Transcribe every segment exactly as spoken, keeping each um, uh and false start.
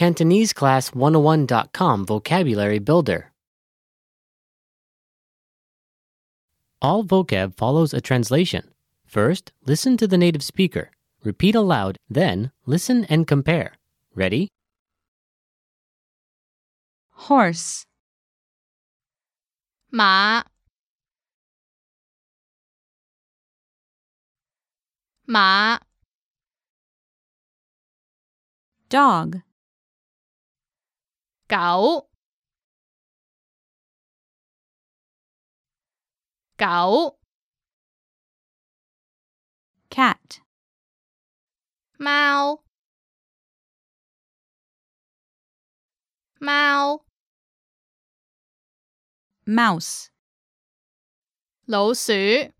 Cantonese Class one oh one dot com Vocabulary Builder. All vocab follows a translation. First, listen to the native speaker. Repeat aloud, then listen and compare. Ready? Horse, 马, 马 Dog, 狗, 狗 Cat, 猫, 猫 Mouse, 老鼠,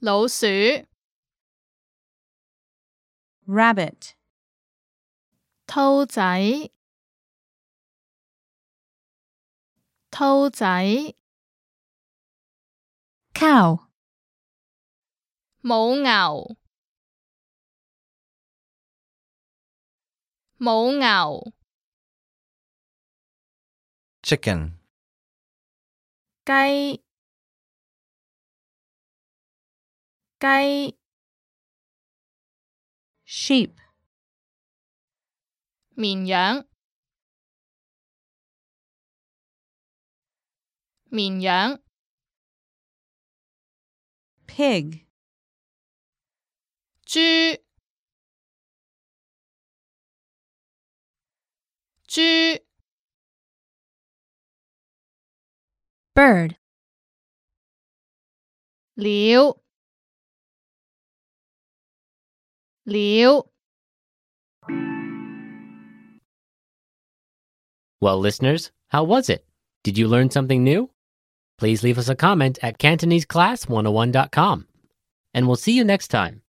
老鼠 Rabbit, 兔仔, 兔仔 Cow, 母牛, 母牛 Chicken, 雞, 雞 Sheep, 綿羊, 綿羊 Pig, 豬, 豬Bird, 鳥, 鳥 Well, listeners, how was it? Did you learn something new? Please leave us a comment at Cantonese Class one oh one dot com. And we'll see you next time.